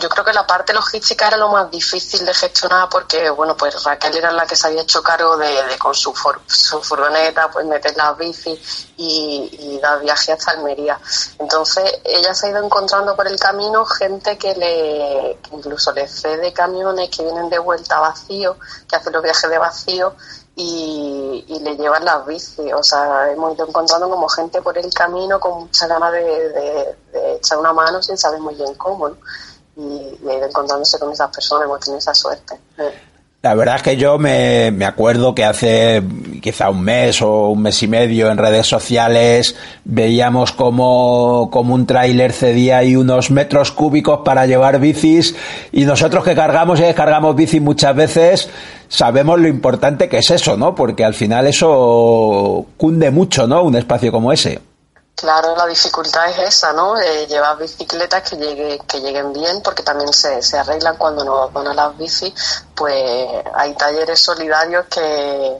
yo creo que la parte logística era lo más difícil de gestionar porque, bueno, pues Raquel era la que se había hecho cargo de con su furgoneta, pues meter las bicis y dar viaje hasta Almería. Entonces, ella se ha ido encontrando por el camino gente que incluso le cede camiones que vienen de vuelta vacío, que hacen los viajes de vacío y le llevan las bicis. O sea, hemos ido encontrando como gente por el camino con mucha ganas de echar una mano sin saber muy bien cómo, ¿no? Y he ido encontrándose con esas personas, hemos tenido esa suerte. La verdad es que yo me acuerdo que hace quizá un mes o un mes y medio en redes sociales veíamos como un tráiler cedía ahí unos metros cúbicos para llevar bicis y nosotros que cargamos y descargamos bicis muchas veces sabemos lo importante que es eso, ¿no? Porque al final eso cunde mucho, ¿no? Un espacio como ese. Claro, la dificultad es esa, ¿no? Llevar bicicletas que lleguen bien, porque también se arreglan cuando nos van a las bicis. Pues hay talleres solidarios que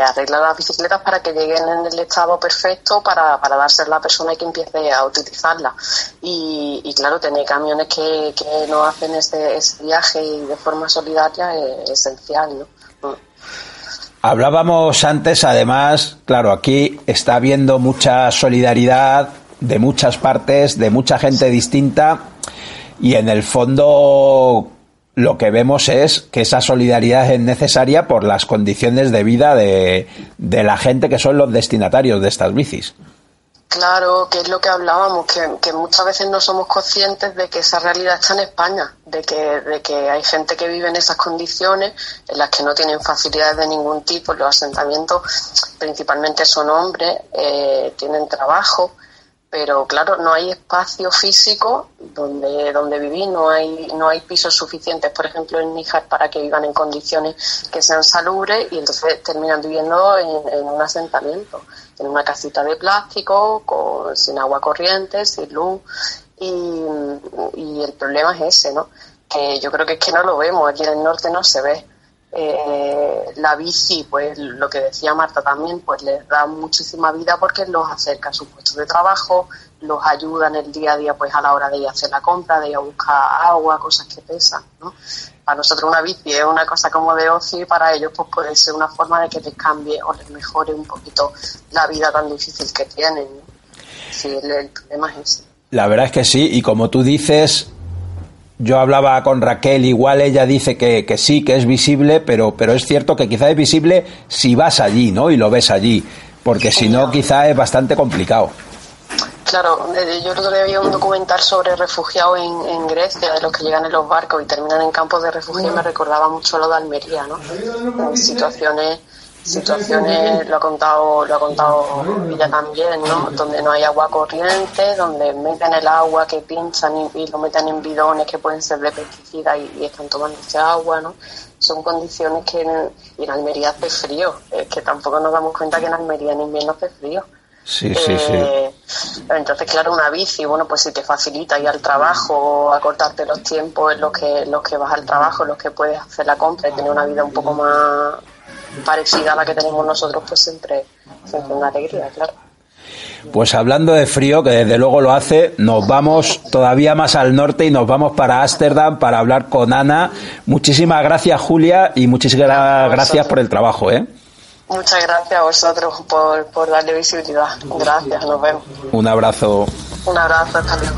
arreglan las bicicletas para que lleguen en el estado perfecto para darse a la persona que empiece a utilizarla. Y claro, tener camiones que no hacen ese viaje y de forma solidaria es esencial, ¿no? Hablábamos antes, además, claro, aquí está habiendo mucha solidaridad de muchas partes, de mucha gente distinta, y en el fondo lo que vemos es que esa solidaridad es necesaria por las condiciones de vida de la gente que son los destinatarios de estas bicis. Claro, que es lo que hablábamos, que muchas veces no somos conscientes de que esa realidad está en España, de que hay gente que vive en esas condiciones en las que no tienen facilidades de ningún tipo. Los asentamientos principalmente son hombres, tienen trabajo, pero claro, no hay espacio físico donde vivir, no hay pisos suficientes, por ejemplo, en Níjar para que vivan en condiciones que sean salubres y entonces terminan viviendo en un asentamiento. En una casita de plástico, sin agua corriente, sin luz, y el problema es ese, ¿no? Que yo creo que es que no lo vemos, aquí en el norte no se ve. La bici, pues lo que decía Marta también, pues les da muchísima vida porque los acerca a sus puestos de trabajo, los ayuda en el día a día, pues a la hora de ir a hacer la compra, de ir a buscar agua, cosas que pesan, ¿no? Para nosotros una bici es una cosa como de ocio y para ellos pues puede ser una forma de que les cambie o les mejore un poquito la vida tan difícil que tienen, ¿no? Sí, el problema es ese. La verdad es que sí, y como tú dices, yo hablaba con Raquel, igual ella dice que sí, que es visible, pero es cierto que quizá es visible si vas allí, ¿no? Y lo ves allí, porque si no quizá es bastante complicado. Claro, yo creo que había un documental sobre refugiados en Grecia, de los que llegan en los barcos y terminan en campos de refugio, y me recordaba mucho lo de Almería, ¿no? Situaciones, lo ha contado ella también, ¿no? Donde no hay agua corriente, donde meten el agua que pinchan y lo meten en bidones que pueden ser de pesticidas y están tomando ese agua, ¿no? Son condiciones que en Almería hace frío, es que tampoco nos damos cuenta que en Almería en invierno hace frío. Sí. Entonces, claro, una bici, bueno, pues si te facilita ir al trabajo, acortarte los tiempos en los que vas al trabajo, en los que puedes hacer la compra y tener una vida un poco más parecida a la que tenemos nosotros, pues siempre una alegría, claro. Pues hablando de frío, que desde luego lo hace, nos vamos todavía más al norte y nos vamos para Ámsterdam para hablar con Ana. Muchísimas gracias, Julia, y muchísimas gracias por el trabajo, ¿eh? Muchas gracias a vosotros por darle visibilidad. Gracias, nos vemos. Un abrazo. Un abrazo, hasta luego.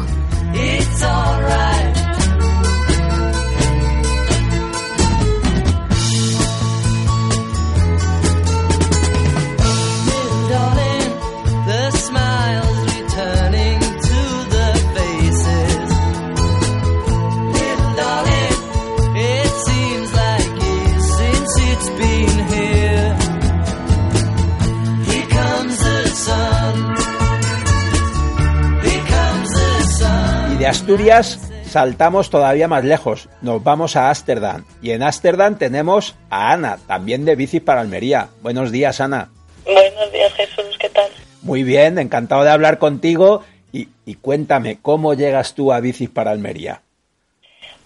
Asturias saltamos todavía más lejos, nos vamos a Ámsterdam y en Ámsterdam tenemos a Ana, también de Bicis para Almería. Buenos días, Ana. Buenos días, Jesús, ¿qué tal? Muy bien, encantado de hablar contigo y cuéntame, ¿cómo llegas tú a Bicis para Almería?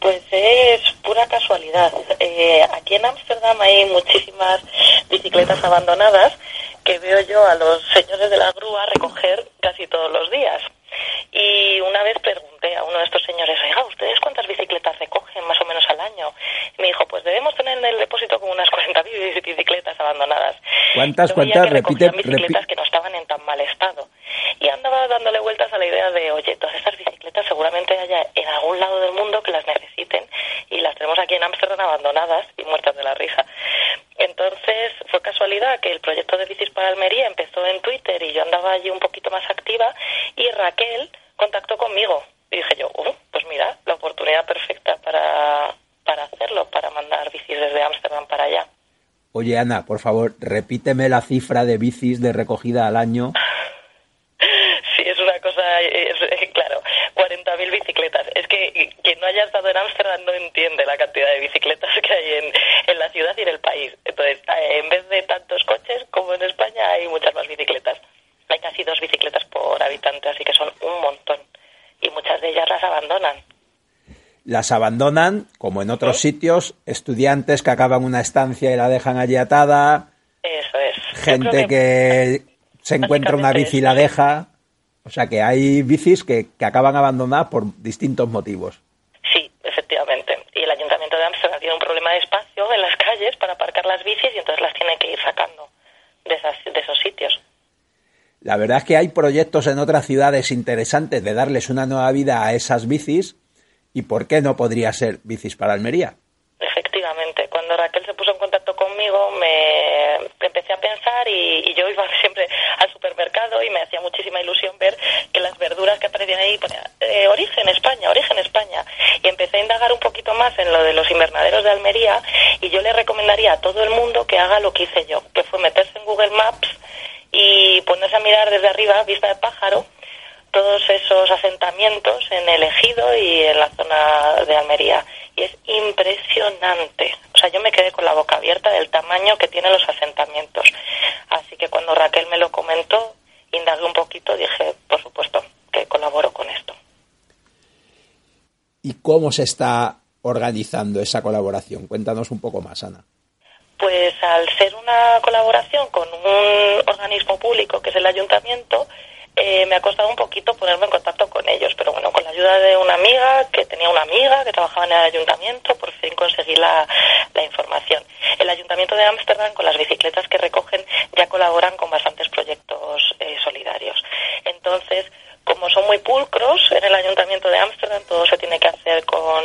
Pues es pura casualidad. Aquí en Ámsterdam hay muchísimas bicicletas abandonadas que veo yo a los señores de la grúa recoger casi todos los días. Y una vez pregunté a uno de estos señores, oiga, ¿ustedes cuántas bicicletas recogen más o menos al año? Y me dijo, pues debemos tener en el depósito como unas 40 bicicletas abandonadas. ¿Cuántas? Bicicletas que no estaban en tan mal estado. Y andaba dándole vueltas a la idea de, oye, todas estas bicicletas seguramente haya en algún lado del mundo que las necesiten y las tenemos aquí en Ámsterdam abandonadas y muertas de la risa. Entonces, fue casualidad que el proyecto de Bicis para Almería empezó en Twitter y yo andaba allí un poquito más activa y Raquel contactó conmigo. Y dije yo, pues mira, la oportunidad perfecta para hacerlo, para mandar bicis desde Ámsterdam para allá. Oye, Ana, por favor, repíteme la cifra de bicis de recogida al año. Sí, es una cosa, claro, 40.000 bicicletas. Es que quien no haya estado en Ámsterdam no entiende la cantidad de bicicletas que hay en la ciudad y en el país. Entonces, en vez de tantos coches como en España, hay muchas más bicicletas. Hay casi 2 bicicletas por habitante, así que son un montón. Y muchas de ellas las abandonan. Las abandonan, como en otros sitios, estudiantes que acaban una estancia y la dejan allí atada. Eso es. Gente que se encuentra una bici y la deja. O sea, que hay bicis que acaban abandonadas por distintos motivos. Sí, efectivamente. Y el Ayuntamiento de Ámsterdam tiene un problema de espacio en las calles para aparcar las bicis y entonces las tiene que ir sacando de esos sitios. La verdad es que hay proyectos en otras ciudades interesantes de darles una nueva vida a esas bicis. ¿Y por qué no podría ser Bicis para Almería? Efectivamente. Cuando Raquel se puso en contacto conmigo, me empecé a pensar y yo iba siempre al supermercado y me hacía muchísima ilusión ver que las verduras que aparecían ahí ponían origen España. Y empecé a indagar un poquito más en lo de los invernaderos de Almería y yo le recomendaría a todo el mundo que haga lo que hice yo, que fue meterse en Google Maps y ponerse a mirar desde arriba, vista de pájaro, todos esos asentamientos en el ejido y en la zona de Almería. Y es impresionante. O sea, yo me quedé con la boca abierta del tamaño que tienen los asentamientos. Así que cuando Raquel me lo comentó, indagué un poquito, dije, por supuesto, que colaboro con esto. ¿Y cómo se está organizando esa colaboración? Cuéntanos un poco más, Ana. Pues al ser una colaboración con un organismo público, que es el ayuntamiento, me ha costado un poquito ponerme en contacto con ellos, pero bueno, con la ayuda de una amiga que tenía una amiga que trabajaba en el ayuntamiento, por fin conseguí la información. El Ayuntamiento de Ámsterdam, con las bicicletas que recogen, ya colaboran con bastantes proyectos solidarios. Entonces, como son muy pulcros en el Ayuntamiento de Ámsterdam, todo se tiene que hacer con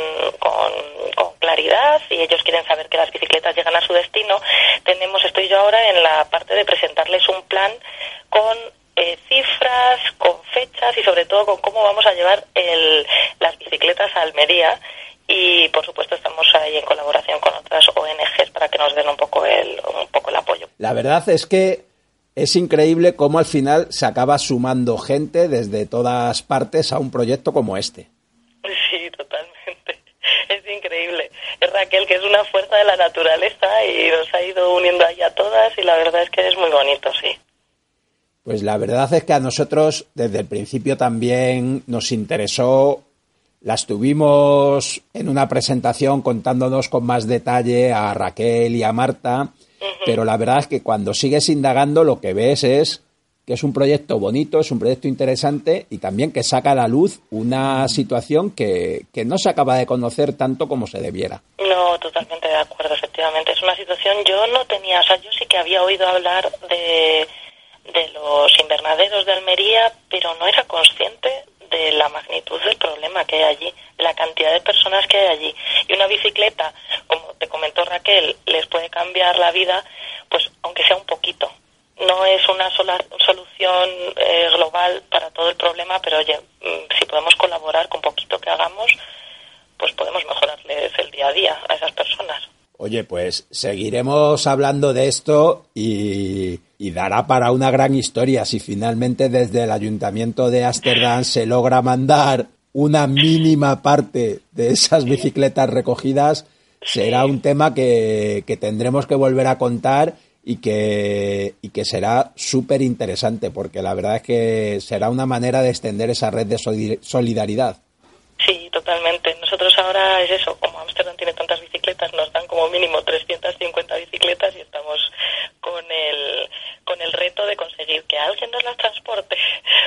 claridad y ellos quieren saber que las bicicletas llegan a su destino. Estoy yo ahora en la parte de presentarles un plan con cifras, con fechas y sobre todo con cómo vamos a llevar las bicicletas a Almería y por supuesto estamos ahí en colaboración con otras ONGs para que nos den un poco el apoyo. La verdad es que es increíble cómo al final se acaba sumando gente desde todas partes a un proyecto como este. Sí, totalmente. Es increíble. Es Raquel, que es una fuerza de la naturaleza y nos ha ido uniendo ahí a todas y la verdad es que es muy bonito, sí. Pues la verdad es que a nosotros desde el principio también nos interesó, las tuvimos en una presentación contándonos con más detalle a Raquel y a Marta, pero la verdad es que cuando sigues indagando lo que ves es que es un proyecto bonito, es un proyecto interesante y también que saca a la luz una situación que no se acaba de conocer tanto como se debiera. No, totalmente de acuerdo, efectivamente. Es una situación, yo no tenía, o sea, yo sí que había oído hablar de los invernaderos de Almería, pero no era consciente de la magnitud del problema que hay allí, de la cantidad de personas que hay allí. Y una bicicleta, como te comentó Raquel, les puede cambiar la vida, pues aunque sea un poquito. No es una sola solución global para todo el problema, pero oye, si podemos colaborar con poquito que hagamos, pues podemos mejorarles el día a día a esas personas. Oye, pues seguiremos hablando de esto y dará para una gran historia si finalmente desde el Ayuntamiento de Ámsterdam se logra mandar una mínima parte de esas bicicletas recogidas, será un tema que tendremos que volver a contar y que será súper interesante, porque la verdad es que será una manera de extender esa red de solidaridad. Sí, totalmente. Nosotros ahora es eso, como Ámsterdam tiene tantas bicicletas, nos dan como mínimo 350 bicicletas y estamos con el reto de conseguir que alguien nos las transporte,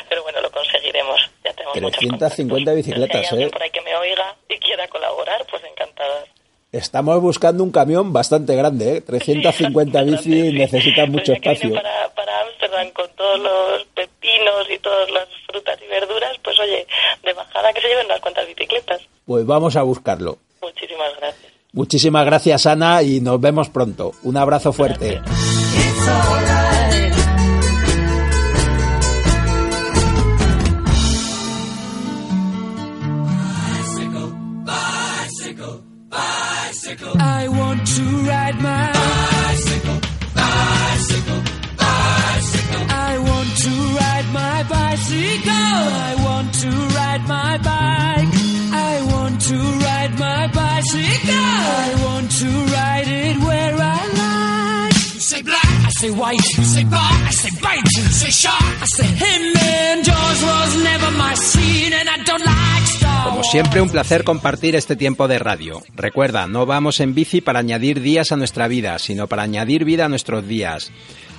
pero bueno, lo conseguiremos. Ya tenemos 350 bicicletas, si hay alguien por ahí que me oiga y quiera colaborar, pues encantadas. Estamos buscando un camión bastante grande, 350 bici sí. Necesitan mucho espacio. Para Ámsterdam, con todos los pepinos y todas las frutas y verduras, pues oye, de bajada que se lleven unas cuantas bicicletas. Pues vamos a buscarlo. Muchísimas gracias. Muchísimas gracias, Ana, y nos vemos pronto. Un abrazo fuerte. Gracias. I want to ride my bicycle, bicycle, bicycle. I want to ride my bicycle. I want to ride my bike. I want to ride my bicycle. I want to ride it where I like. You say black, I say white. You say bar, I say bite. You say shark, I say him. And Jaws was never my scene, and I don't like stars. Como siempre, un placer compartir este tiempo de radio. Recuerda, no vamos en bici para añadir días a nuestra vida, sino para añadir vida a nuestros días.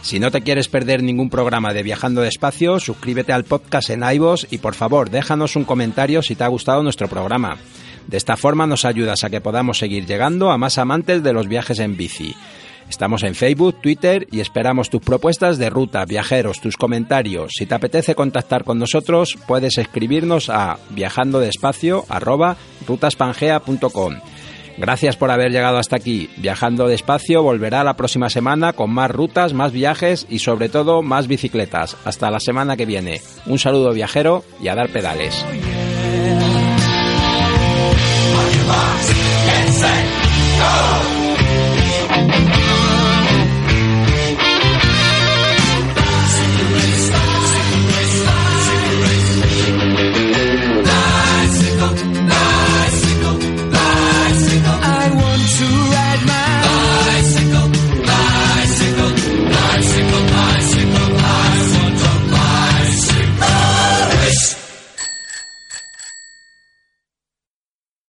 Si no te quieres perder ningún programa de Viajando Despacio, suscríbete al podcast en iVoox y, por favor, déjanos un comentario si te ha gustado nuestro programa. De esta forma nos ayudas a que podamos seguir llegando a más amantes de los viajes en bici. Estamos en Facebook, Twitter y esperamos tus propuestas de ruta, viajeros, tus comentarios. Si te apetece contactar con nosotros, puedes escribirnos a viajandodespacio@rutaspangea.com. Gracias por haber llegado hasta aquí. Viajando Despacio volverá la próxima semana con más rutas, más viajes y sobre todo más bicicletas. Hasta la semana que viene. Un saludo viajero y a dar pedales.